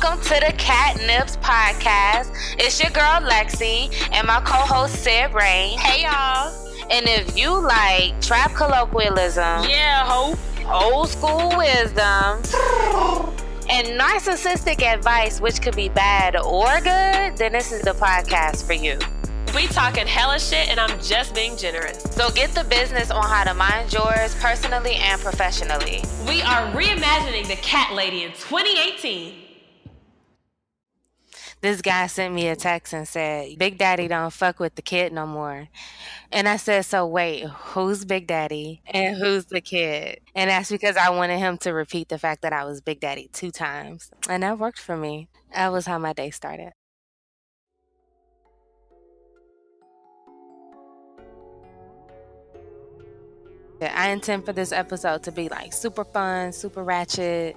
Welcome to the Cat Nips Podcast. It's your girl Lexi and my co-host Sid Rae. Hey y'all. And if you like trap colloquialism, yeah, hope, old school wisdom, and narcissistic advice, which could be bad or good, then this is the podcast for you. We talking hella shit and I'm just being generous. So get the business on how to mind yours personally and professionally. We are reimagining the cat lady in 2018. This guy sent me a text and said, Big Daddy don't fuck with the kid no more. And I said, so wait, who's Big Daddy and who's the kid? And that's because I wanted him to repeat the fact that I was Big Daddy 2 times. And that worked for me. That was how my day started. I intend for this episode to be like super fun, super ratchet.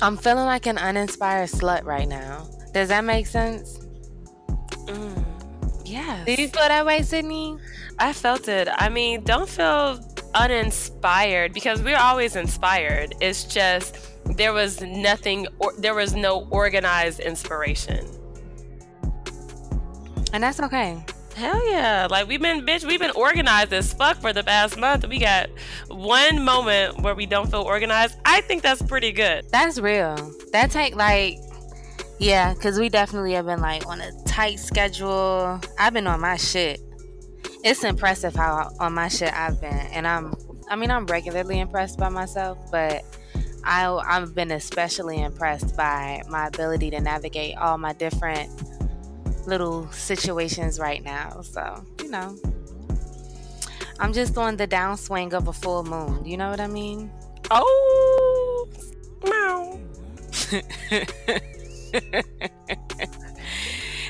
I'm feeling like an uninspired slut right now. Does that make sense? Yes. Did you feel that way, Sydney? I felt it. I mean, don't feel uninspired because we're always inspired. It's just there was no organized inspiration. And that's okay. Hell yeah. Like we've been organized as fuck for the past month. We got one moment where we don't feel organized. I think that's pretty good. That's real. That take yeah, because we definitely have been like on a tight schedule. I've been on my shit. It's impressive how on my shit I've been. And I'm regularly impressed by myself, but I've been especially impressed by my ability to navigate all my different little situations right now. So, you know, I'm just on the downswing of a full moon. You know what I mean? Oh, no.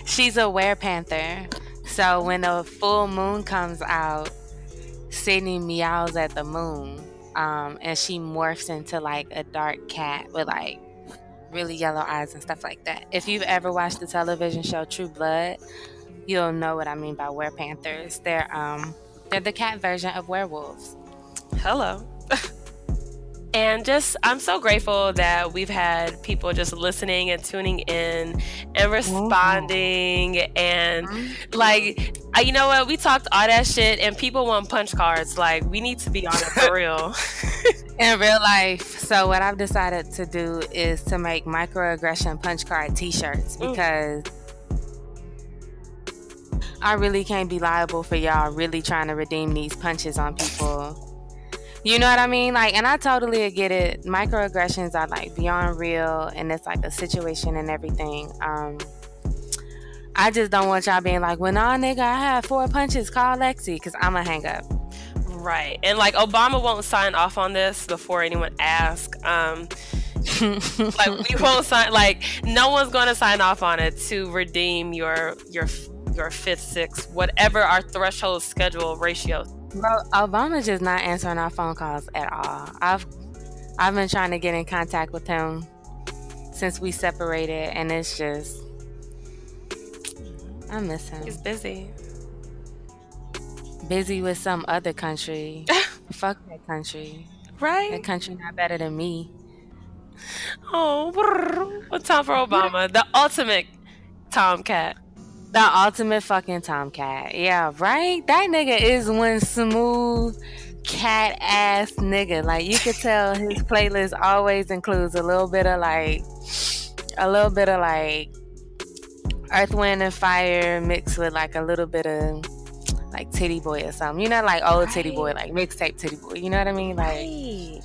She's a werepanther. So when a full moon comes out, Sydney meows at the moon. And she morphs into like a dark cat with like really yellow eyes and stuff like that. If you've ever watched the television show True Blood, you'll know what I mean by werepanthers. They're the cat version of werewolves. Hello. And I'm so grateful that we've had people just listening and tuning in and responding. Ooh. And like, you know what? We talked all that shit and people want punch cards. Like, we need to be on it for real. In real life. So what I've decided to do is to make microaggression punch card t-shirts because I really can't be liable for y'all really trying to redeem these punches on people. You know what I mean? Like, and I totally get it. Microaggressions are like beyond real and it's like a situation and everything. I just don't want y'all being like, well, nah, nigga, I had 4 punches, call Lexi, because I'm going to hang up. Right. And like, Obama won't sign off on this before anyone asks. Like, we won't sign, like, no one's going to sign off on it to redeem your 5th, 6th, whatever our threshold schedule ratio. Bro, Obama's just not answering our phone calls at all. I've been trying to get in contact with him since we separated, and it's just, I miss him. He's busy. Busy with some other country. Fuck that country. Right? That country not better than me. Oh, what time for Obama? The ultimate tomcat. The ultimate fucking tomcat. Yeah, right? That nigga is one smooth cat ass nigga. Like, you could tell his playlist always includes a little bit of like Earth, Wind and Fire mixed with like a little bit of like Titty Boy or something. You know, like old right. Titty Boy, like mixtape Titty Boy. You know what I mean? Like, right.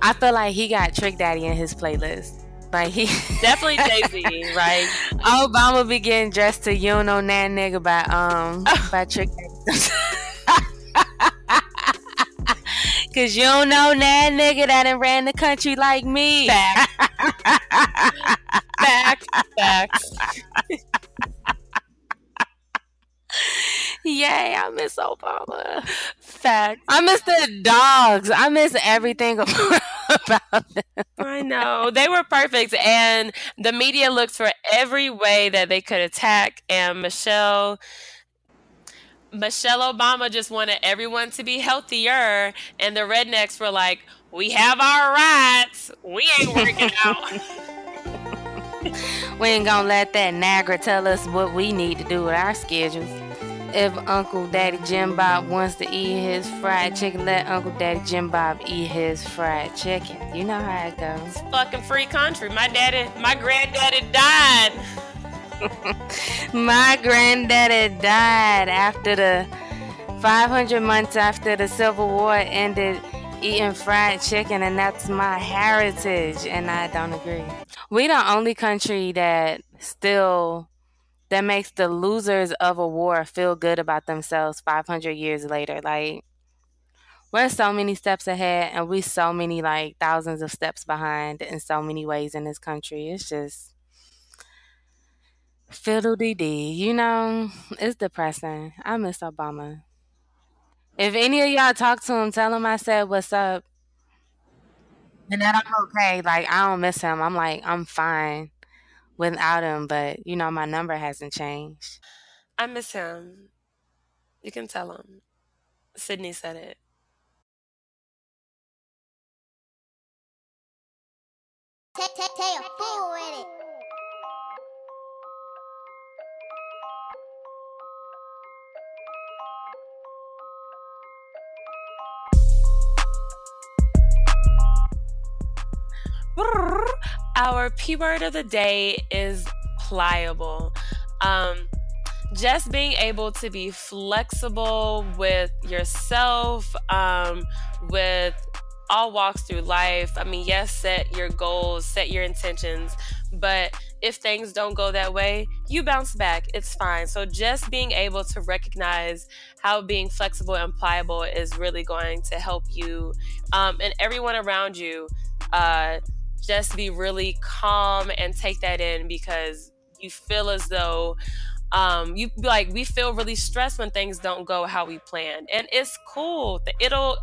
I feel like he got Trick Daddy in his playlist. Like he definitely Jay-Z, right? Obama be getting dressed to You Know That Nigga by Trick Daddy. Cause you don't know that nigga that done ran the country like me. Facts. Facts. Yay, I miss Obama. Facts. I miss the dogs. I miss everything about them. I know. They were perfect. And the media looked for every way that they could attack. And Michelle Obama just wanted everyone to be healthier. And the rednecks were like, we have our rights. We ain't working out. We ain't gonna let that Niagara tell us what we need to do with our schedules. If Uncle Daddy Jim Bob wants to eat his fried chicken, let Uncle Daddy Jim Bob eat his fried chicken. You know how it goes. It's fucking free country. My granddaddy died. My granddaddy died after the 500 months after the Civil War ended, eating fried chicken, and that's my heritage, and I don't agree. We the only country that makes the losers of a war feel good about themselves 500 years later. Like, we're so many steps ahead, and we so many, like, thousands of steps behind in so many ways in this country. It's just fiddle-dee-dee. You know, it's depressing. I miss Obama. If any of y'all talk to him, tell him I said what's up. And that I'm okay. Like, I don't miss him. I'm like, I'm fine without him, but, you know, my number hasn't changed. I miss him. You can tell him. Sydney said it. Take a fool with it. Our P word of the day is pliable. Just being able to be flexible with yourself, with all walks through life. I mean, yes, set your goals, set your intentions, but if things don't go that way, you bounce back. It's fine. So just being able to recognize how being flexible and pliable is really going to help you and everyone around you just be really calm and take that in, because you feel as though we feel really stressed when things don't go how we planned, and it's cool. It'll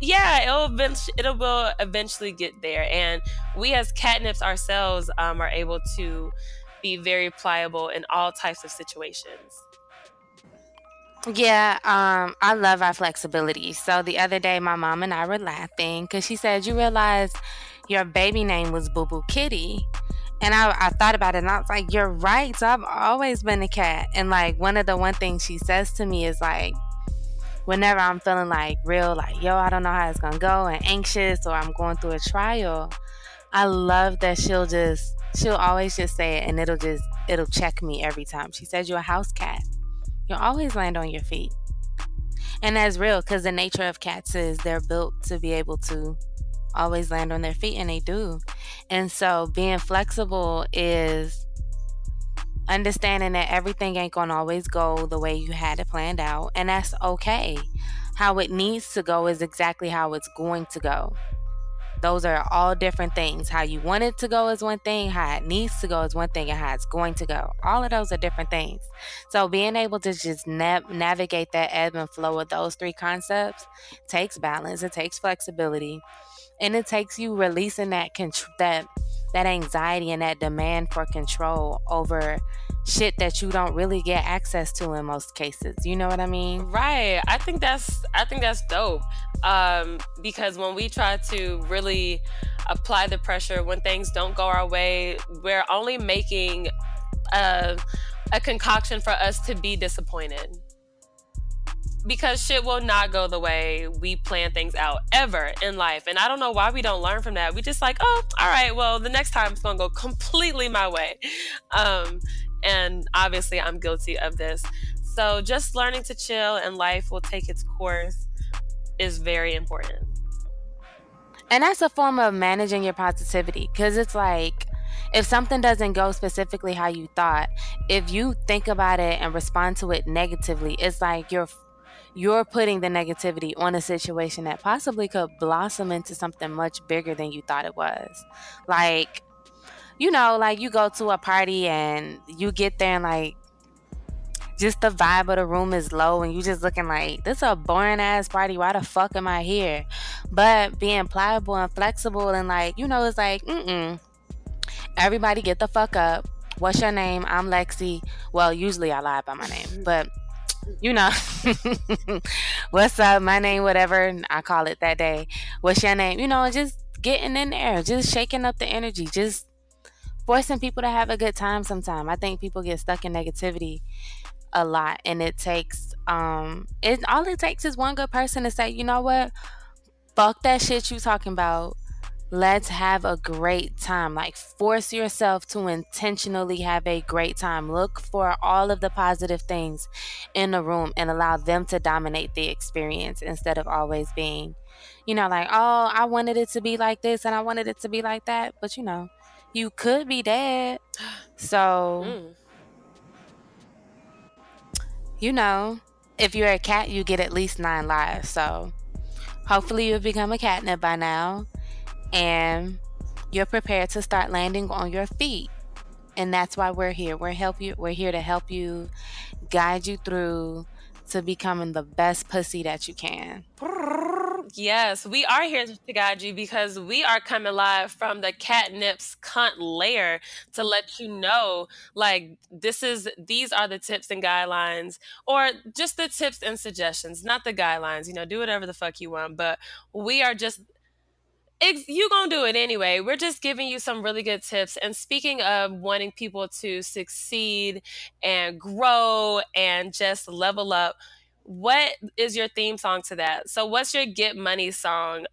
eventually get there. And we as Cat Nips ourselves are able to be very pliable in all types of situations. Yeah, I love our flexibility. So the other day, my mom and I were laughing because she said, you realize your baby name was Boo Boo Kitty? And I thought about it, and I was like, you're right. So I've always been a cat. And, like, one thing she says to me is, like, whenever I'm feeling, like, real, like, yo, I don't know how it's going to go, and anxious, or I'm going through a trial, I love that she'll always just say it, and it'll check me every time. She says, you're a house cat. You'll always land on your feet. And that's real, because the nature of cats is they're built to be able to always land on their feet, and they do. And so being flexible is understanding that everything ain't going to always go the way you had it planned out, and that's okay. How it needs to go is exactly how it's going to go. Those are all different things. How you want it to go is one thing, how it needs to go is one thing, and how it's going to go. All of those are different things. So being able to just navigate that ebb and flow of those three concepts takes balance, it takes flexibility, and it takes you releasing that anxiety and that demand for control over shit that you don't really get access to in most cases. You know what I mean? Right. I think that's dope. Because when we try to really apply the pressure when things don't go our way, we're only making a concoction for us to be disappointed. Because shit will not go the way we plan things out ever in life. And I don't know why we don't learn from that. We just like, oh, all right, well, the next time it's going to go completely my way. And obviously I'm guilty of this. So just learning to chill and life will take its course is very important. And that's a form of managing your positivity, because it's like, if something doesn't go specifically how you thought, if you think about it and respond to it negatively, it's like you're putting the negativity on a situation that possibly could blossom into something much bigger than you thought it was. Like, you know, like you go to a party and you get there and like just the vibe of the room is low and you just looking like, this is a boring ass party. Why the fuck am I here? But being pliable and flexible and like, you know, it's like, everybody get the fuck up. What's your name? I'm Lexi. Well, usually I lie by my name, but you know, what's up, my name, whatever I call it that day, what's your name, you know, just getting in there, just shaking up the energy, just forcing people to have a good time sometime. I think people get stuck in negativity a lot, and it takes all it takes is one good person to say, you know what, fuck that shit you talking about, let's have a great time. Like, force yourself to intentionally have a great time. Look for all of the positive things in the room and allow them to dominate the experience instead of always being, you know, like, oh, I wanted it to be like this and I wanted it to be like that. But, you know, you could be dead. So, you know, if you're a cat, you get at least 9 lives. So hopefully you've become a catnip by now, and you're prepared to start landing on your feet. And that's why we're here. We're here to help you, guide you through to becoming the best pussy that you can. Yes, we are here to guide you, because we are coming live from the Cat Nips cunt lair to let you know, like, these are the tips and guidelines, or just the tips and suggestions, not the guidelines. You know, do whatever the fuck you want, but we are just, you gonna do it anyway. We're just giving you some really good tips. And speaking of wanting people to succeed and grow and just level up, what is your theme song to that? So what's your Get Money song?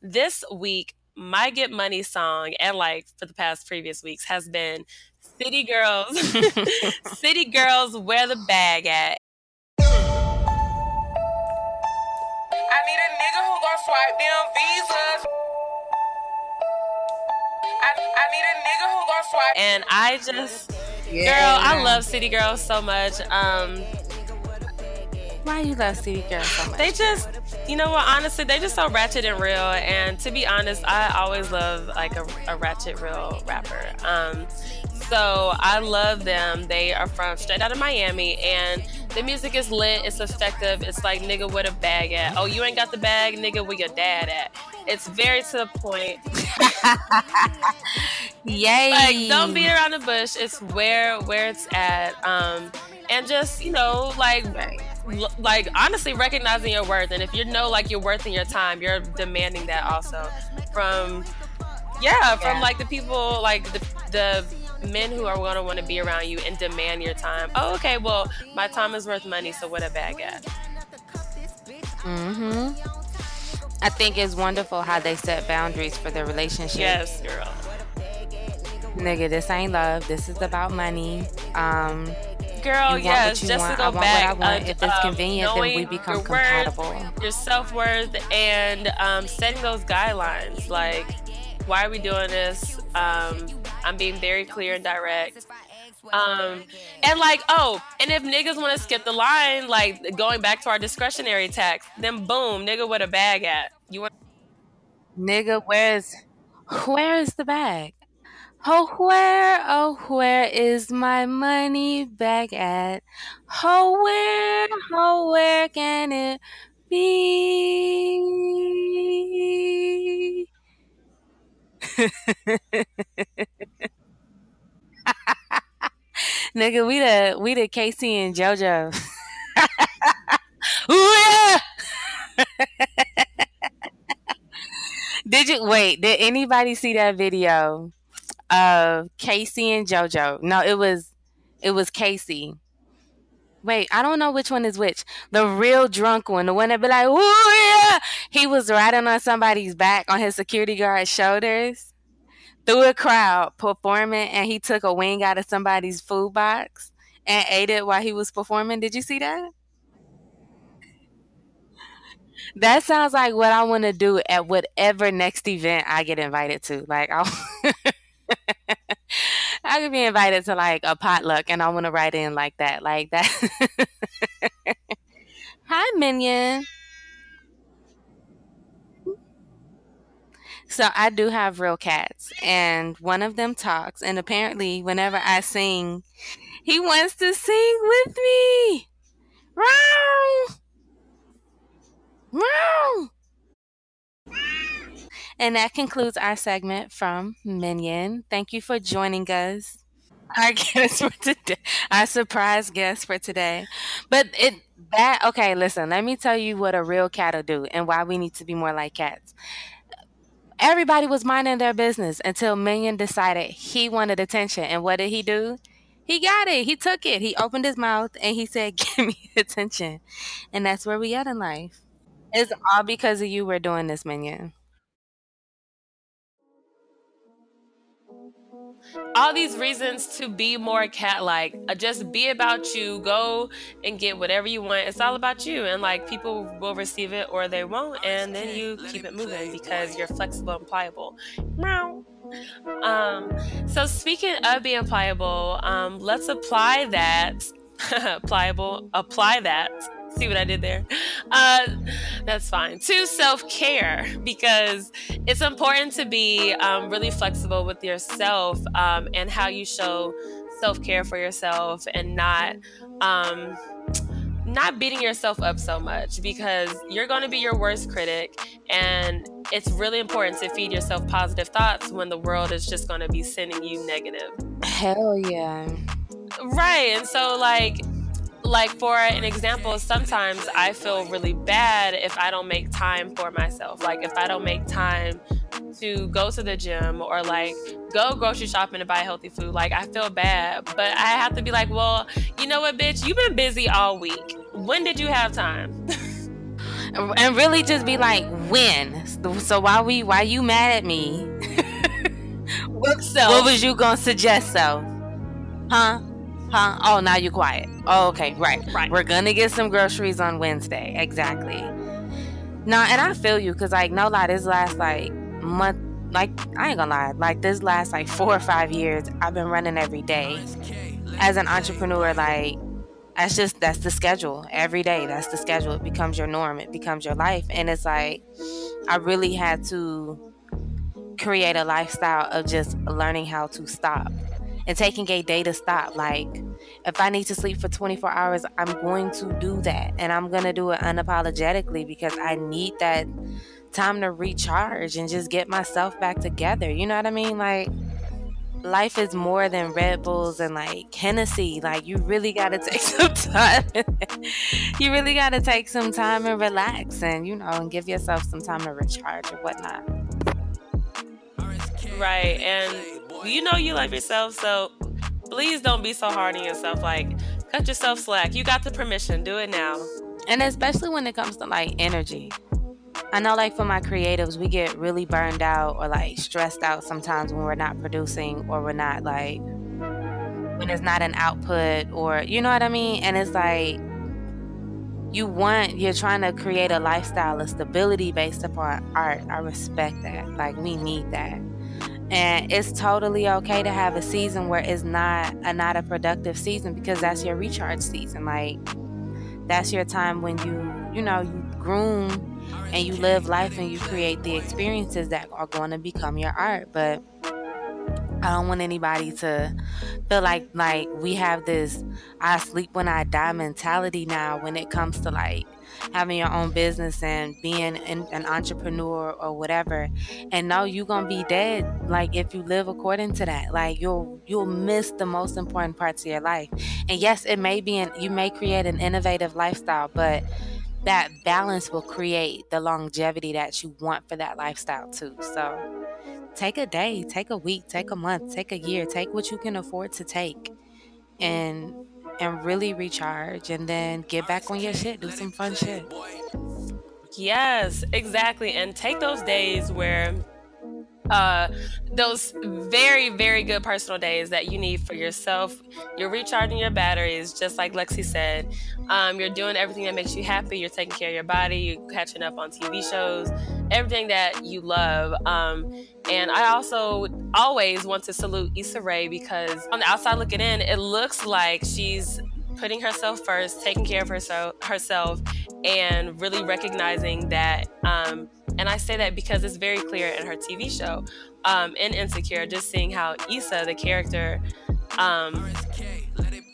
This week, my Get Money song, and like for the past previous weeks, has been City Girls. City Girls, Where the Bag At. I need a nigga who gon' swipe them visas. I need a nigga who gon' swipe. And I just, girl, I love City Girls so much. Why you love City Girls so much? They just, you know what, honestly, they just so ratchet and real. And to be honest, I always love like a ratchet real rapper. So I love them. They are from straight out of Miami, and the music is lit. It's effective. It's like, nigga, where the bag at? Oh, you ain't got the bag, nigga, where your dad at? It's very to the point. Yay! Like, don't beat around the bush. It's where it's at. And just, you know, like. Like, honestly, recognizing your worth. And if you know, like, your worth and your time, you're demanding that also from like the people, like the men who are going to want to be around you and demand your time. Oh, okay, well, my time is worth money, so what a bag at. I think it's wonderful how they set boundaries for their relationship. Yes, girl. Nigga, this ain't love, this is about money. Girl, yes, just want. To go back. If it's convenient, then we become your compatible. Your self-worth, and setting those guidelines. Like, why are we doing this? I'm being very clear and direct. And like, oh, and if niggas want to skip the line, like going back to our discretionary tax, then boom, nigga, where the bag at? You want? Nigga, where is the bag? Oh, where is my money bag at? Oh, where can it be? Nigga, we the Casey and JoJo. Ooh, yeah! Did anybody see that video? Of Casey and JoJo. No, it was Casey. Wait, I don't know which one is which. The real drunk one, the one that be like, ooh, yeah. He was riding on somebody's back, on his security guard's shoulders, through a crowd performing, and he took a wing out of somebody's food box and ate it while he was performing. Did you see that? That sounds like what I want to do at whatever next event I get invited to. Like, I could be invited to like a potluck, and I want to write in like that. Like that. Hi, Minion. So I do have real cats, and one of them talks, and apparently whenever I sing, he wants to sing with me. Row! Row! And that concludes our segment from Minion. Thank you for joining us, our surprise guest for today. Listen, let me tell you what a real cat'll do and why we need to be more like cats. Everybody was minding their business until Minion decided he wanted attention. And what did he do? He got it. He took it. He opened his mouth and he said, give me attention. And that's where we at in life. It's all because of you we're doing this, Minion. All these reasons to be more cat-like. Just be about you. Go and get whatever you want. It's all about you. And, like, people will receive it or they won't. And then you keep it moving because you're flexible and pliable. Meow. So speaking of being pliable, let's apply that. Pliable. Apply that. See what I did there? That's fine. To self-care, because it's important to be really flexible with yourself and how you show self-care for yourself and not beating yourself up so much, because you're going to be your worst critic, and it's really important to feed yourself positive thoughts when the world is just going to be sending you negative. Hell yeah. Right. And so like for an example, sometimes I feel really bad if I don't make time for myself. Like if I don't make time to go to the gym or like go grocery shopping to buy healthy food, like I feel bad, but I have to be like, well, you know what, bitch, you've been busy all week. When did you have time? And really just be like, when? So why you mad at me? What was you gonna suggest, so? Huh? Oh, now you're quiet. Oh, okay, right. We're gonna get some groceries on Wednesday. Exactly. No, and I feel you, because, like, no lie, this last, like, month, like, I ain't gonna lie, like, this last, like, 4 or 5 years, I've been running every day. As an entrepreneur, like, that's the schedule. Every day, that's the schedule. It becomes your norm. It becomes your life. And it's like, I really had to create a lifestyle of just learning how to stop. And taking a day to stop. Like, if I need to sleep for 24 hours, I'm going to do that. And I'm going to do it unapologetically, because I need that time to recharge and just get myself back together. You know what I mean? Like, life is more than Red Bulls and, like, Hennessy. Like, you really got to take some time. You really got to take some time and relax and, you know, and give yourself some time to recharge and whatnot. Right. And you know you love yourself, so please don't be so hard on yourself. Like, cut yourself slack. You got the permission. Do it now. And especially when it comes to, like, energy. I know, like, for my creatives, we get really burned out or, like, stressed out sometimes when we're not producing or we're not, like, when it's not an output or, you know what I mean? And it's like, you're trying to create a lifestyle of stability based upon art. I respect that. Like, we need that. And it's totally okay to have a season where it's not a productive season, because that's your recharge season. Like, that's your time when you groom and you live life and you create the experiences that are going to become your art. But I don't want anybody to feel like we have this I sleep when I die mentality now when it comes to, like, having your own business and being an entrepreneur or whatever. And no, you're gonna be dead, like, if you live according to that. Like, you'll miss the most important parts of your life. And yes, it may be you may create an innovative lifestyle, but that balance will create the longevity that you want for that lifestyle too. So take a day, take a week, take a month, take a year, take what you can afford to take and really recharge, and then get back on your shit, do some fun shit. Yes, exactly. And take those days where those very, very good personal days that you need for yourself. You're recharging your batteries, just like Lexi said. You're doing everything that makes you happy. You're taking care of your body. You're catching up on TV shows, everything that you love. And I also always want to salute Issa Rae, because on the outside looking in, it looks like she's putting herself first, taking care of herself, and really recognizing that. And I say that because it's very clear in her TV show, in Insecure, just seeing how Issa, the character,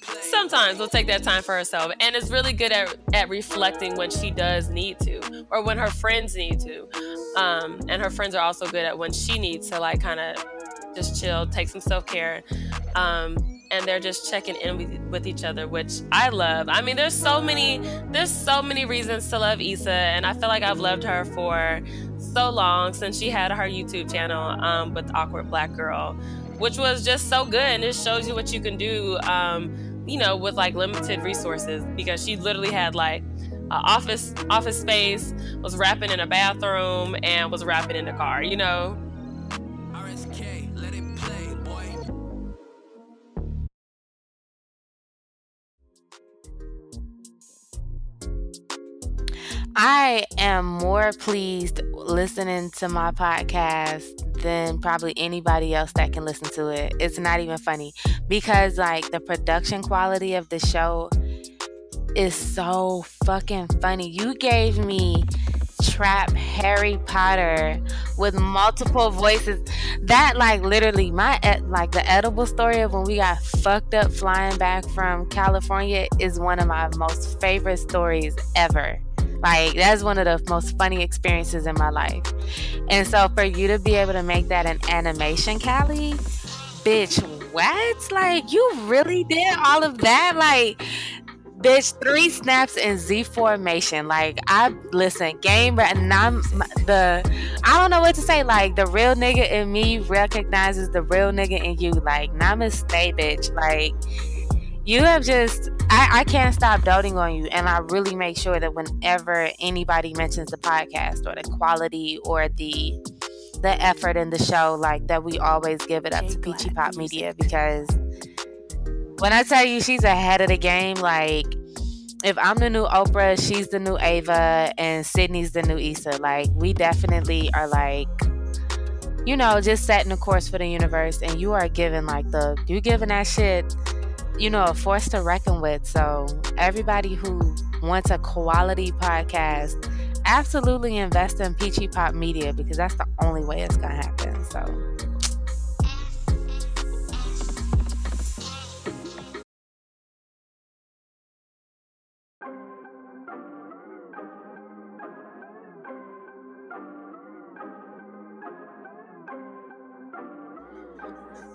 sometimes will take that time for herself, and is really good at reflecting when she does need to, or when her friends need to. And her friends are also good at when she needs to, like, kind of just chill, take some self-care. And they're just checking in with each other, which I love. I mean, there's so many reasons to love Issa, and I feel like I've loved her for so long since she had her YouTube channel with Awkward Black Girl, which was just so good. And it shows you what you can do, you know, with like limited resources, because she literally had like office space, was rapping in a bathroom, and was rapping in the car, you know. RSK, let it play, boy. I am more pleased listening to my podcast than probably anybody else that can listen to it. It's not even funny, because like the production quality of the show is so fucking funny. You gave me trap Harry Potter with multiple voices. That like literally my like the edible story of when we got fucked up flying back from California is one of my most favorite stories ever. Like, that's one of the most funny experiences in my life. And so for you to be able to make that an animation, Callie, bitch, what? Like, you really did all of that? Like, bitch, 3 snaps in Z formation. Like, I listen, game, and I don't know what to say. Like, the real nigga in me recognizes the real nigga in you. Like, namaste, bitch. Like, you have just, I can't stop doting on you. And I really make sure that whenever anybody mentions the podcast or the quality or the effort in the show, like, that we always give it up to Peachy Pop Media, because when I tell you she's ahead of the game, like, if I'm the new Oprah, she's the new Ava, and Sydney's the new Issa. Like, we definitely are, like, you know, just setting the course for the universe, and you are giving, like, you giving that shit, you know, a force to reckon with. So everybody who wants a quality podcast, absolutely invest in Peachy Pop Media, because that's the only way it's gonna happen. So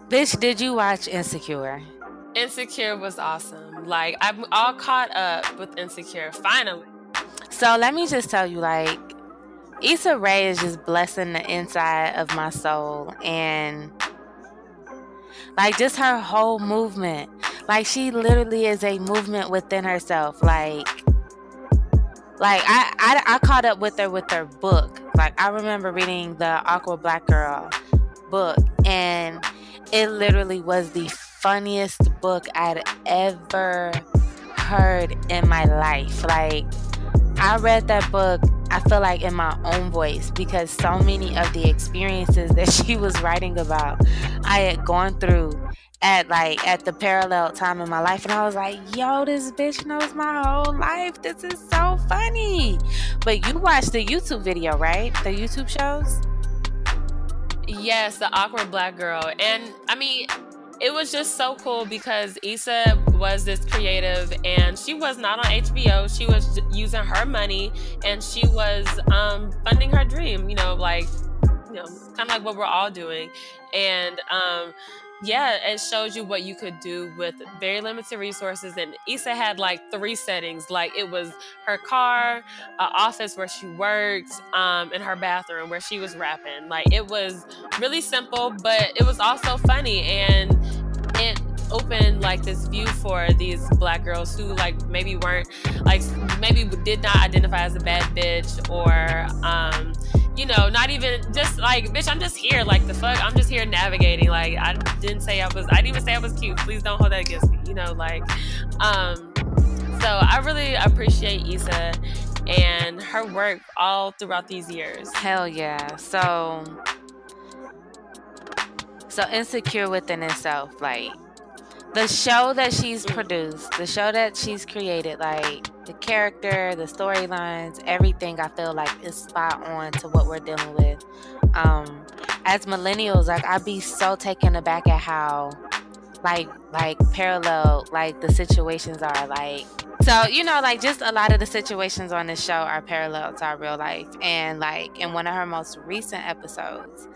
bitch, did you watch Insecure? Insecure was awesome. Like, I'm all caught up with Insecure, finally. So let me just tell you, like, Issa Rae is just blessing the inside of my soul. And, like, just her whole movement. Like, she literally is a movement within herself. Like I caught up with her with her book. Like, I remember reading the Awkward Black Girl book, and it literally was the funniest book I'd ever heard in my life. Like, I read that book, I feel like, in my own voice, because so many of the experiences that she was writing about, I had gone through at the parallel time in my life. And I was like, yo, this bitch knows my whole life. This is so funny. But you watched the YouTube video, right? The YouTube shows? Yes, the Awkward Black Girl. And I mean, it was just so cool, because Issa was this creative, and she was not on HBO. She was using her money, and she was funding her dream, you know, like, you know, kind of like what we're all doing. And yeah, it shows you what you could do with very limited resources. And Issa had like 3 settings. Like, it was her car, an office where she worked, and her bathroom where she was rapping. Like, it was really simple, but it was also funny. And it opened like this view for these Black girls who like maybe weren't, like, maybe did not identify as a bad bitch, or you know, not even just like, bitch, I'm just here. Like, the fuck, I'm just here navigating. Like, I didn't even say I was cute. Please don't hold that against me. You know, like, so I really appreciate Issa and her work all throughout these years. Hell yeah. So Insecure within itself, like, the show that she's produced, the show that she's created, like, the character, the storylines, everything, I feel like is spot on to what we're dealing with. As millennials, like, I'd be so taken aback at how, like parallel, like, the situations are, like. So, you know, like, just a lot of the situations on this show are parallel to our real life. And, like, in one of her most recent episodes,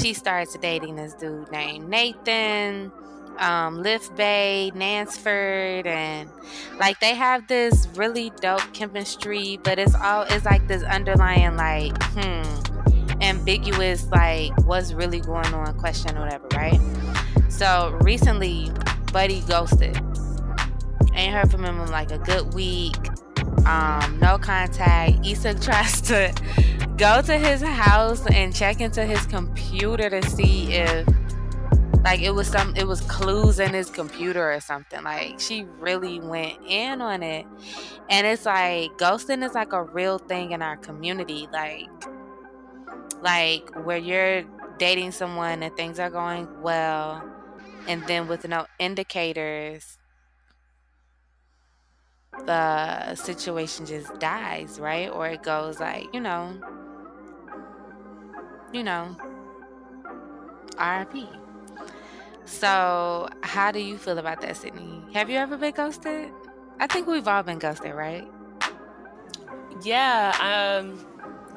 she starts dating this dude named Nathan, Lift Bay, Nansford, and like they have this really dope chemistry, but it's like this underlying like ambiguous, like, what's really going on question or whatever, right? So recently, Buddy ghosted. Ain't heard from him in like a good week. No contact. Issa tries to go to his house and check into his computer to see if, like, it was clues in his computer or something. Like, she really went in on it. And it's like, ghosting is like a real thing in our community. Like where you're dating someone and things are going well, and then with no indicators, the situation just dies, right? Or it goes like, you know, RIP. So how do you feel about that, Sydney? Have you ever been ghosted? I think we've all been ghosted, right? Yeah,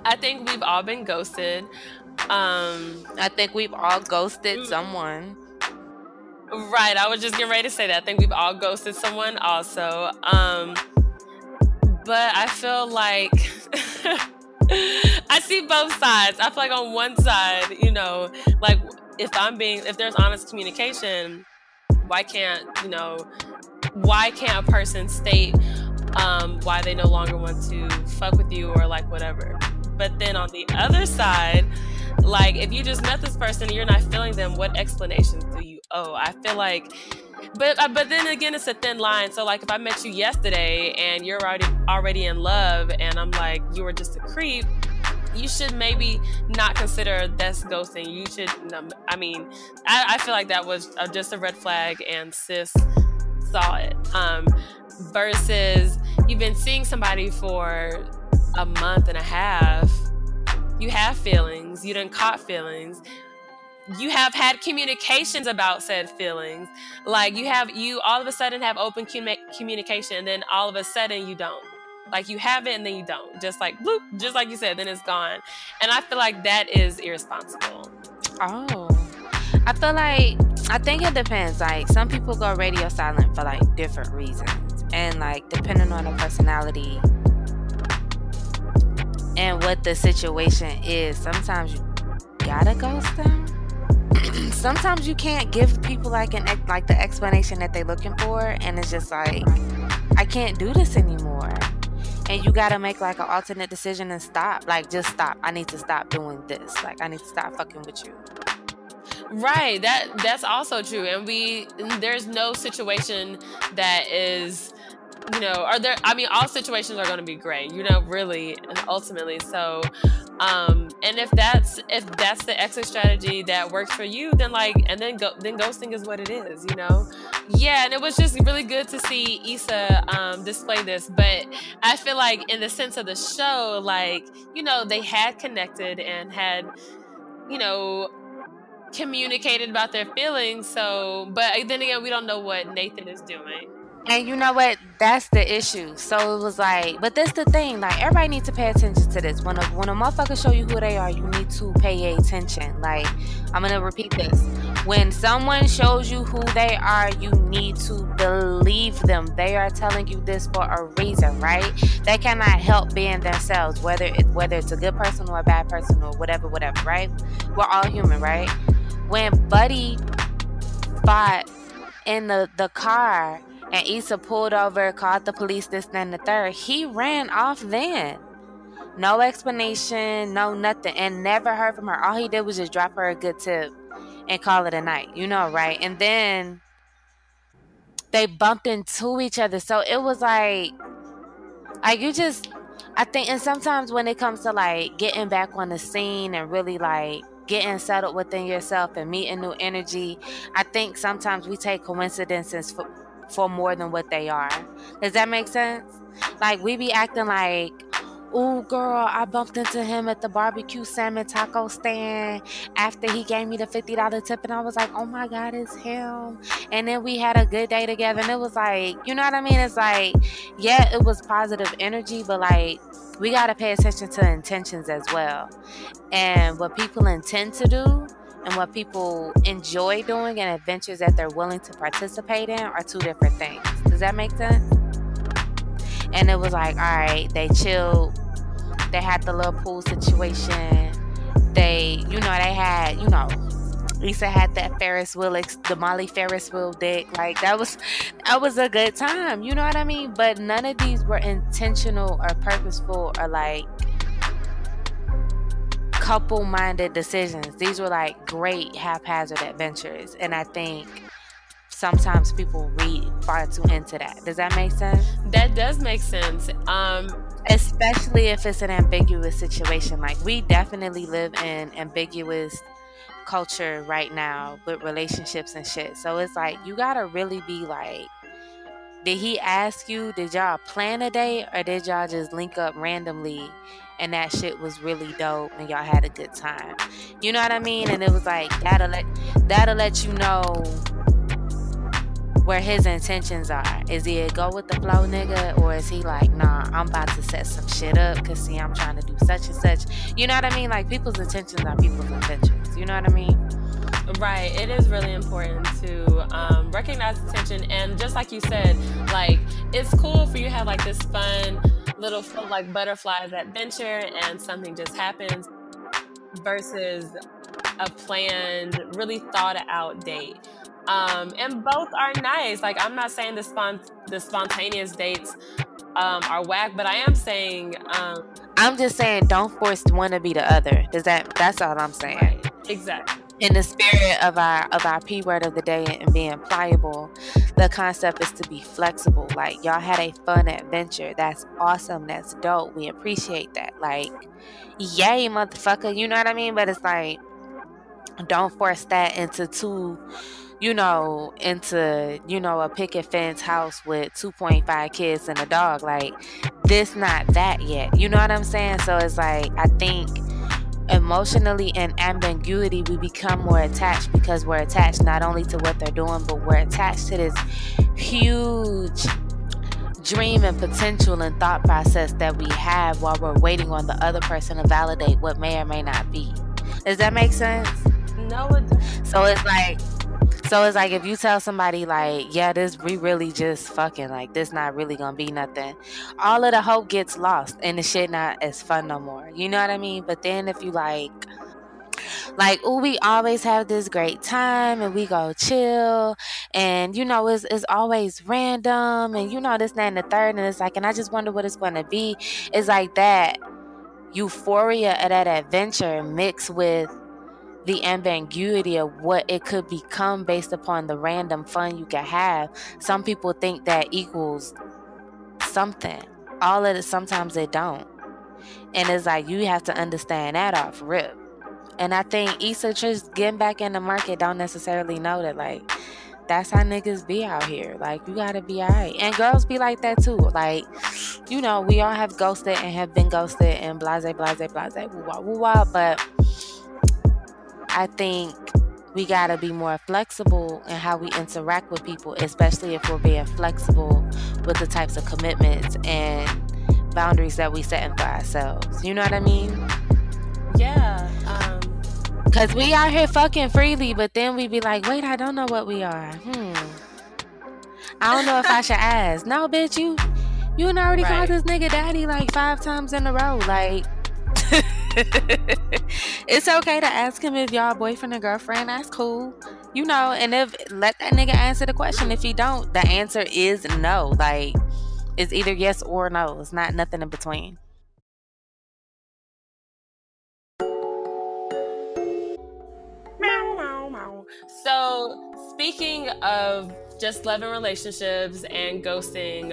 I think we've all been ghosted. I think we've all ghosted someone. Right, I was just getting ready to say that. I think we've all ghosted someone also. But I feel like I see both sides. I feel like on one side, like if there's honest communication, why can't a person state why they no longer want to fuck with you or like whatever? But then on the other side, like, if you just met this person and you're not feeling them, what explanations do you owe? I feel like, but then again, it's a thin line. So, like, if I met you yesterday and you're already in love and I'm like, you were just a creep, you should maybe not consider that's ghosting. You should, I feel like that was just a red flag and sis saw it. Versus you've been seeing somebody for a month and a half. You have feelings. You done caught feelings. You have had communications about said feelings. Like, you all of a sudden have open communication, and then all of a sudden you don't. Like, you have it, and then you don't. Just like, bloop, just like you said, then it's gone. And I feel like that is irresponsible. Oh. I feel like, I think it depends. Like, some people go radio silent for, like, different reasons. And, like, depending on the personality and what the situation is, sometimes you gotta ghost them. Sometimes you can't give people like the explanation that they're looking for, and it's just like, I can't do this anymore. And you gotta make like an alternate decision and stop. Like, just stop. I need to stop doing this. Like, I need to stop fucking with you. Right. That's also true. And there's no situation that is, all situations are going to be gray, really, ultimately. So, and if that's the exit strategy that works for you, then then ghosting is what it is, Yeah. And it was just really good to see Issa, display this, but I feel like in the sense of the show, like, they had connected and had, communicated about their feelings. So, but then again, we don't know what Nathan is doing. And you know what? That's the issue. So it was like, but that's the thing. Like, everybody needs to pay attention to this. When a motherfucker show you who they are, you need to pay attention. Like, I'm going to repeat this. When someone shows you who they are, you need to believe them. They are telling you this for a reason, right? They cannot help being themselves, whether it's a good person or a bad person or whatever, right? We're all human, right? When Buddy fought in the car, and Issa pulled over, called the police, this, then, the third. He ran off then. No explanation, no nothing, and never heard from her. All he did was just drop her a good tip and call it a night, right? And then they bumped into each other. So it was like you just, I think, and sometimes when it comes to, like, getting back on the scene and really, like, getting settled within yourself and meeting new energy, I think sometimes we take coincidences for more than what they are. Does that make sense? Like, we be acting like, ooh, girl, I bumped into him at the barbecue salmon taco stand after he gave me the $50 tip, and I was like, oh my God, it's him. And then we had a good day together, and it was like, you know what I mean? It's like, yeah, it was positive energy, but like, we gotta pay attention to intentions as well. And what people intend to do and what people enjoy doing and adventures that they're willing to participate in are two different things. Does that make sense? And it was like, all right, they chilled. They had the little pool situation. they had Issa had that Ferris wheel, the Molly Ferris wheel deck. Like, that was a good time. You know what I mean? But none of these were intentional or purposeful or like couple-minded decisions. These were like great haphazard adventures. And I think sometimes people read far too into that. Does that make sense? That does make sense. Especially if it's an ambiguous situation. Like, we definitely live in ambiguous culture right now with relationships and shit. So it's like, you gotta really be like, did he ask you? Did y'all plan a date, or did y'all just link up randomly and that shit was really dope and y'all had a good time? You know what I mean? And it was like, that'll let you know where his intentions are. Is he a go with the flow nigga, or is he like, nah, I'm about to set some shit up because see, I'm trying to do such and such. You know what I mean? Like, people's intentions are people's intentions. You know what I mean? Right. It is really important to recognize intention. And just like you said, like, it's cool for you to have like this fun little like butterflies adventure and something just happens, versus a planned, really thought out date. And both are nice. Like, I'm not saying the spontaneous dates are whack, but I am saying I'm just saying, don't force one to be the other. That's all I'm saying. Right. Exactly. In the spirit of our P word of the day and being pliable, the concept is to be flexible. Like, y'all had a fun adventure. That's awesome. That's dope. We appreciate that. Like, yay, motherfucker. You know what I mean? But it's like, don't force that into a picket fence house with 2.5 kids and a dog. Like, this not that yet. You know what I'm saying? So it's like, I think emotionally and ambiguity, we become more attached because we're attached not only to what they're doing, but we're attached to this huge dream and potential and thought process that we have while we're waiting on the other person to validate what may or may not be. Does that make sense? No, it doesn't. So it's like if you tell somebody like, yeah, we really just fucking, like, this not really gonna be nothing, all of the hope gets lost and the shit not as fun no more. You know what I mean? But then if you like, ooh, we always have this great time and we go chill and, you know, it's always random and, you know, this, that, and the third, and it's like, and I just wonder what it's gonna be. It's like that euphoria of that adventure mixed with the ambiguity of what it could become based upon the random fun you can have. Some people think that equals something. All of it, sometimes it don't. And it's like, you have to understand that off rip. And I think Issa just getting back in the market don't necessarily know that, like, that's how niggas be out here. Like, you gotta be all right. And girls be like that too. Like, you know, we all have ghosted and have been ghosted and blase, blase, blase, woo-wah, woo-wah. But I think we gotta be more flexible in how we interact with people, especially if we're being flexible with the types of commitments and boundaries that we setting for ourselves. You know what I mean? Yeah. Cause we out here fucking freely, but then we be like, wait, I don't know what we are. I don't know if I should ask. No, bitch, you done already called this nigga daddy like 5 times in a row. Like, it's okay to ask him if y'all boyfriend or girlfriend. That's cool. You know, and if let that nigga answer the question. If he don't, the answer is no. Like, it's either yes or no. It's not nothing in between. So, speaking of just loving relationships and ghosting,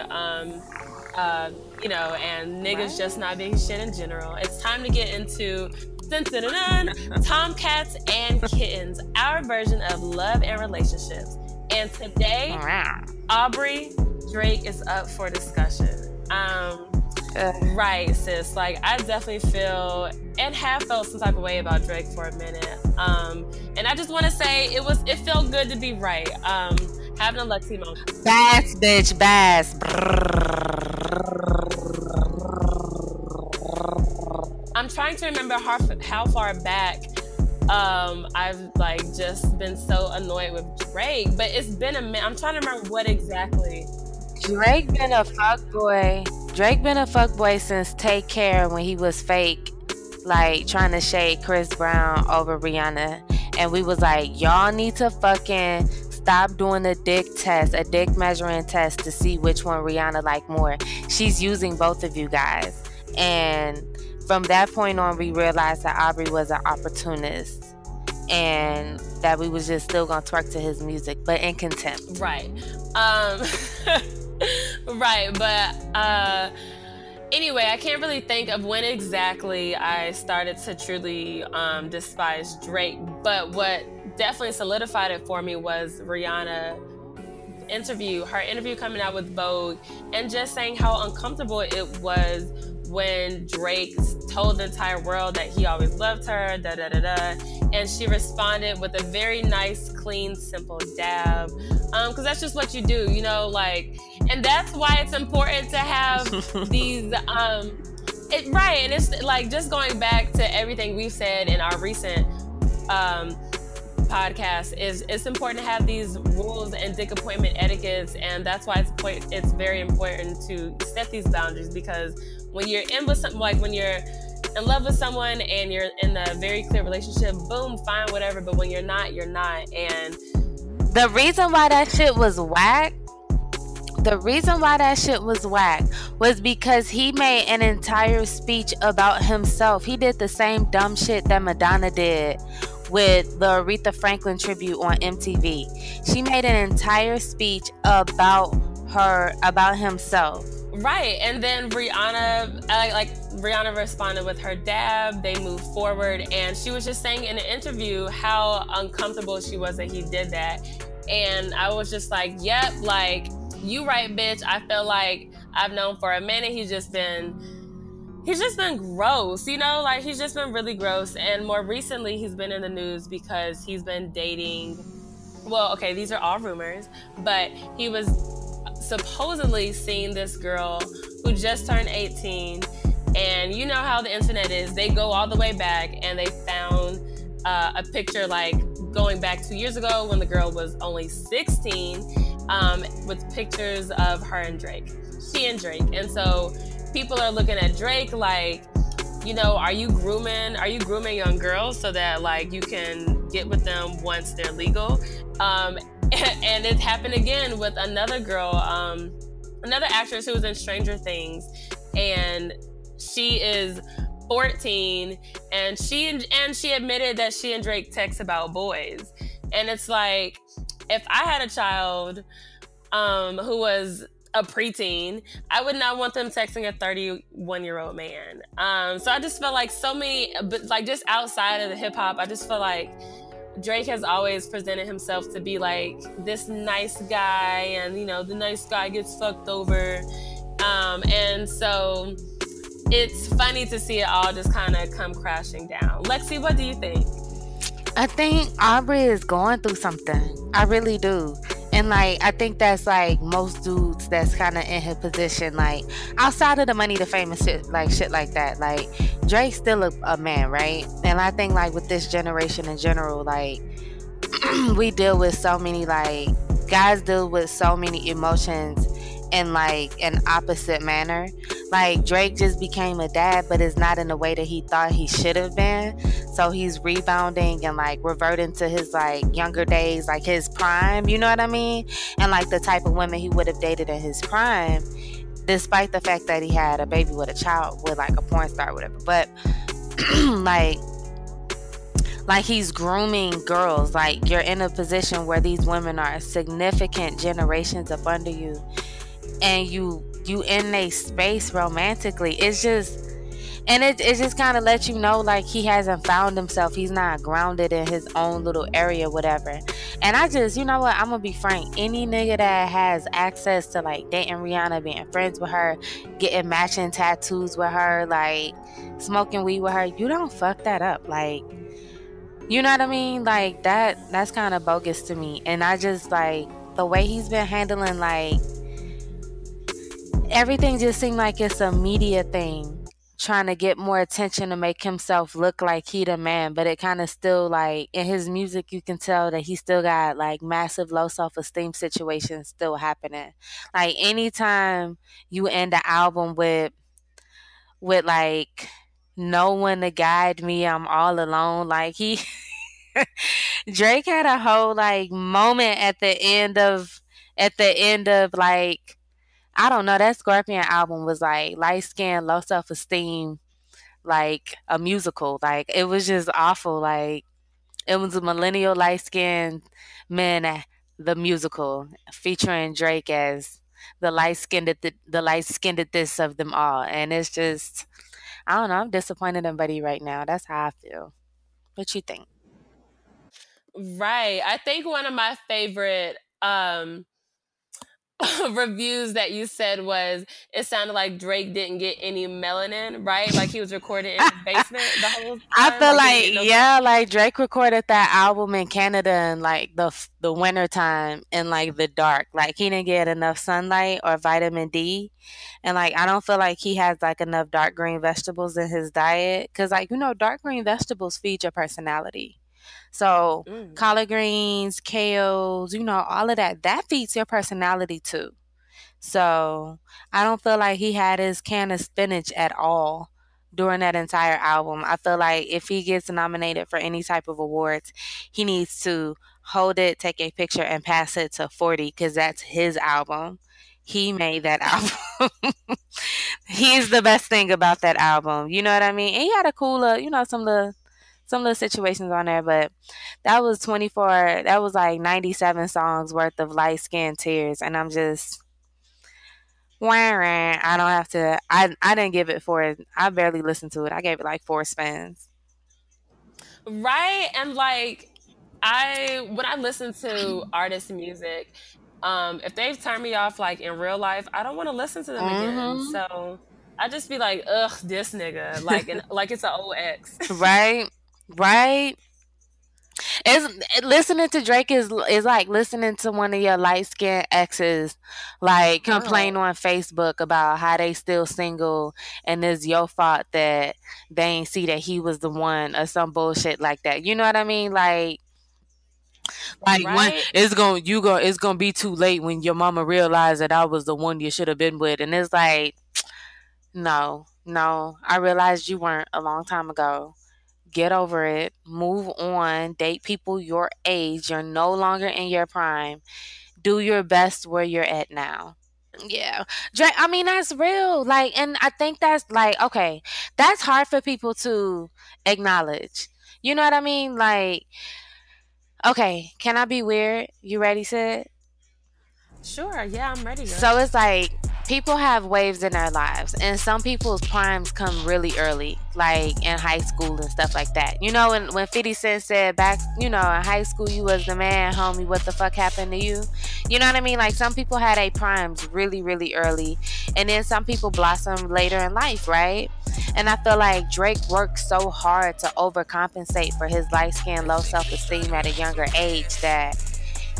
you know, and niggas just not being shit in general, it's time to get into Tomcats and Kittens, our version of love and relationships. And today, Aubrey Drake is up for discussion. Right, sis. Like, I definitely feel and have felt some type of way about Drake for a minute. And I just want to say it felt good to be right. Having a Lexi moment. Bass, bitch, bass. I'm trying to remember how far back I've like just been so annoyed with Drake, but it's been a minute. I'm trying to remember what exactly. Drake been a fuckboy. Drake been a fuckboy since Take Care when he was fake like trying to shade Chris Brown over Rihanna, and we was like, y'all need to fucking stop doing a dick test, a dick measuring test to see which one Rihanna like more. She's using both of you guys. And from that point on, we realized that Aubrey was an opportunist and that we was just still gonna twerk to his music, but in contempt. Right. Right, but anyway, I can't really think of when exactly I started to truly despise Drake, but what definitely solidified it for me was her interview coming out with Vogue and just saying how uncomfortable it was when Drake told the entire world that he always loved her, and she responded with a very nice, clean, simple dab, because that's just what you do, you know, like, and that's why it's important to have these, and it's like, just going back to everything we've said in our recent podcast, is it's important to have these rules and dick appointment etiquettes, and that's why it's very important to set these boundaries, because when you're in love with someone and you're in a very clear relationship, boom, fine, whatever, but when you're not, you're not. And the reason why that shit was whack was because he made an entire speech about himself. He did the same dumb shit that Madonna did with the Aretha Franklin tribute on MTV. She made an entire speech about himself. Right, and then Rihanna responded with her dab. They moved forward, and she was just saying in an interview how uncomfortable she was that he did that. And I was just like, yep, like, you right, bitch. I feel like I've known for a minute he's just been gross, you know, like, he's just been really gross. And more recently, he's been in the news because he's been dating, well, okay, these are all rumors, but he was supposedly seeing this girl who just turned 18, and you know how the internet is, they go all the way back, and they found a picture like going back 2 years ago when the girl was only 16, with pictures of she and Drake. And so people are looking at Drake like, you know, are you grooming young girls so that like you can get with them once they're legal? And it happened again with another girl, another actress who was in Stranger Things, and she is 14, and she admitted that she and Drake text about boys. And it's like, if I had a child who was a preteen, I would not want them texting a 31-year-old man. So I just feel like just outside of the hip hop, I just feel like Drake has always presented himself to be like this nice guy, and you know, the nice guy gets fucked over. And so it's funny to see it all just kind of come crashing down. Lexi, what do you think? I think Aubrey is going through something. I really do. And, like, I think that's, like, most dudes that's kind of in his position, like, outside of the money, the famous shit like that. Like, Drake's still a man, right? And I think, like, with this generation in general, like, we deal with so many, like, guys deal with so many emotions in, like, an opposite manner. Like, Drake just became a dad, but it's not in the way that he thought he should have been. So he's rebounding and, like, reverting to his, like, younger days, like, his prime, you know what I mean? And, like, the type of women he would have dated in his prime, despite the fact that he had a baby with a child with, like, a porn star or whatever. But, like he's grooming girls. Like, you're in a position where these women are significant generations up under you, and you in a space romantically. It's just, and it just kind of lets you know, like, he hasn't found himself. He's not grounded in his own little area, whatever. And I just, you know what, I'm gonna be frank, any nigga that has access to, like, dating Rihanna, being friends with her, getting matching tattoos with her, like, smoking weed with her, you don't fuck that up. Like, you know what I mean? Like, that's kind of bogus to me. And I just, like, the way he's been handling, like, everything just seemed like it's a media thing, trying to get more attention to make himself look like he the man. But it kind of still, like, in his music, you can tell that he still got, like, massive low self-esteem situations still happening. Like, anytime you end the album with like, no one to guide me. I'm all alone. Like he, Drake had a whole like moment at the end of like, I don't know, that Scorpion album was like light skin, low self-esteem, like a musical. Like it was just awful. Like it was a millennial light skinned man, the musical featuring Drake as the light skinnedest of them all. And it's just, I don't know, I'm disappointed in Buddy right now. That's how I feel. What you think? Right. I think one of my favorite reviews that you said was, it sounded like Drake didn't get any melanin, right? Like he was recording in his basement the whole time. I feel like Drake recorded that album in Canada in like the winter time and like the dark. Like he didn't get enough sunlight or vitamin D, and like I don't feel like he has like enough dark green vegetables in his diet, because like, you know, dark green vegetables feed your personality. So collard greens, kales, you know, all of that feeds your personality too. So I don't feel like he had his can of spinach at all during that entire album. I feel like if he gets nominated for any type of awards, he needs to hold it, take a picture, and pass it to 40, because that's his album. He made that album. He's the best thing about that album. You know what I mean? And he had a cool, you know, some little situations on there, but that was 24. That was like 97 songs worth of light skin tears, and I'm just wearing. I don't have to. I didn't give it 4. I barely listened to it. I gave it like 4 spins. Right, and like when I listen to artists' music, if they've turned me off like in real life, I don't want to listen to them again. So I just be like, ugh, this nigga, like, and like it's an old ex, right? Right, it's listening to Drake is like listening to one of your light skinned exes like complain on Facebook about how they still single and it's your fault that they ain't see that he was the one or some bullshit like that. You know what I mean? Like right? It's gonna be too late when your mama realized that I was the one you should have been with, and it's like, no, I realized you weren't a long time ago. Get over it. Move on. Date people your age. You're no longer in your prime. Do your best where you're at now. Yeah. Drake, I mean, that's real. Like, and I think that's like, okay, that's hard for people to acknowledge. You know what I mean? Like, okay, can I be weird? You ready, Sid? Sure. Yeah, I'm ready. Girl. So it's like, people have waves in their lives, and some people's primes come really early, like in high school and stuff like that. You know, when 50 Cent said back, you know, in high school you was the man, homie, what the fuck happened to you? You know what I mean? Like some people had a primes really, really early, and then some people blossom later in life, right? And I feel like Drake worked so hard to overcompensate for his light skin, low self-esteem at a younger age that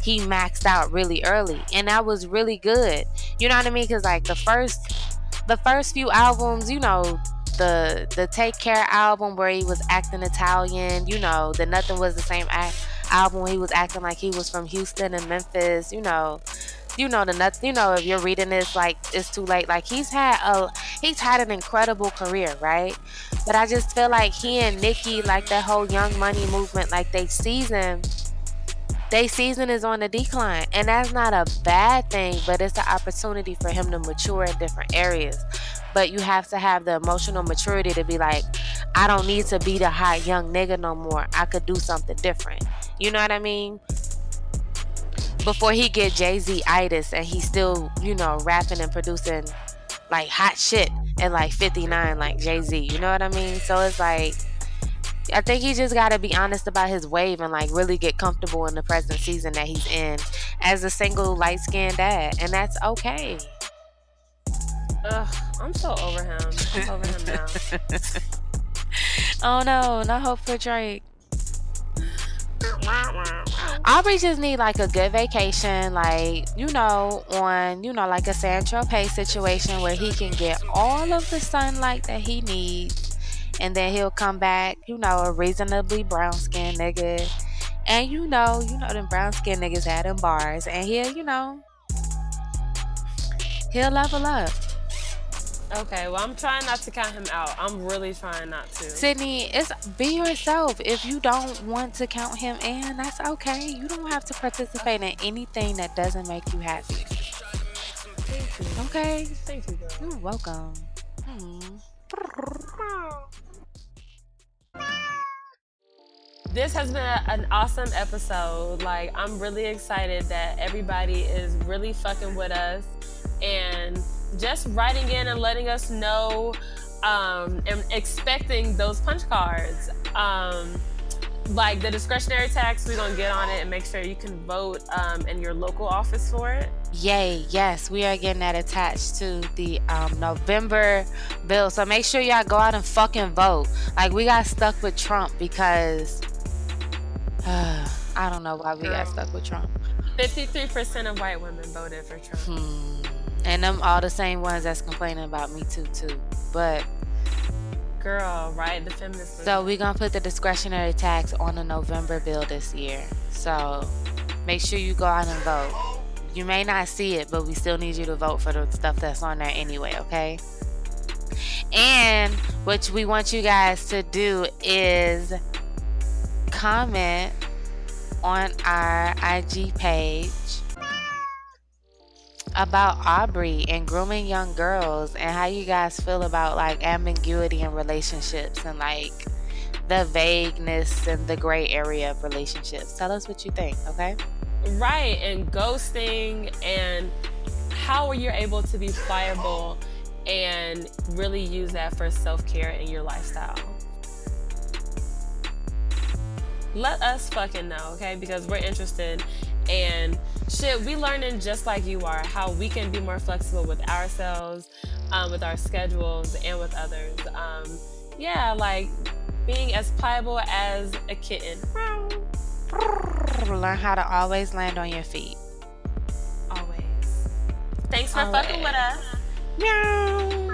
he maxed out really early, and that was really good. You know what I mean? Because like the first few albums, you know, the Take Care album where he was acting Italian, you know, the Nothing Was the Same album where he was acting like he was from Houston and Memphis, you know the Nothing, you know, if you're reading this like it's too late. Like he's had an incredible career, right? But I just feel like he and Nicki, like that whole Young Money movement, like they season is on the decline, and that's not a bad thing, but it's an opportunity for him to mature in different areas. But you have to have the emotional maturity to be like, I don't need to be the hot young nigga no more. I could do something different. You know what I mean? Before he get Jay-Z-itis and he's still, you know, rapping and producing like hot shit and like 59 like Jay-Z. You know what I mean? So it's like, I think he just got to be honest about his wave and like really get comfortable in the present season that he's in as a single light-skinned dad, and that's okay. Ugh, I'm so over him. I'm over him now. Oh no, no hope for Drake. Aubrey just need like a good vacation, like, you know, on, you know, like a San Tropez situation where he can get all of the sunlight that he needs. And then he'll come back, you know, a reasonably brown-skinned nigga. And you know, them brown-skinned niggas had them bars. And he'll level up. Okay, well, I'm trying not to count him out. I'm really trying not to. Sydney, it's be yourself. If you don't want to count him in, that's okay. You don't have to participate in anything that doesn't make you happy. Thank you. Okay? Thank you, girl. You're welcome. This has been an awesome episode. Like, I'm really excited that everybody is really fucking with us and just writing in and letting us know and expecting those punch cards. Like the discretionary tax, we're gonna get on it and make sure you can vote in your local office for it. Yay, yes, we are getting that attached to the November bill. So make sure y'all go out and fucking vote. Like, we got stuck with Trump because I don't know why we got stuck with Trump. 53% of white women voted for Trump. And them all the same ones that's complaining about Me Too, too. But girl, right? The feminist movement. So we're going to put the discretionary tax on the November bill this year. So make sure you go out and vote. You may not see it, but we still need you to vote for the stuff that's on there anyway, okay? And what we want you guys to do is comment on our IG page about Aubrey and grooming young girls and how you guys feel about like ambiguity in relationships and like the vagueness and the gray area of relationships. Tell us what you think, okay? Right, and ghosting and how are you able to be pliable and really use that for self-care in your lifestyle? Let us fucking know, okay? Because we're interested. And shit, we learning just like you are how we can be more flexible with ourselves, with our schedules, and with others. Yeah, like being as pliable as a kitten. Learn how to always land on your feet. Always. Thanks for fucking with us. Meow.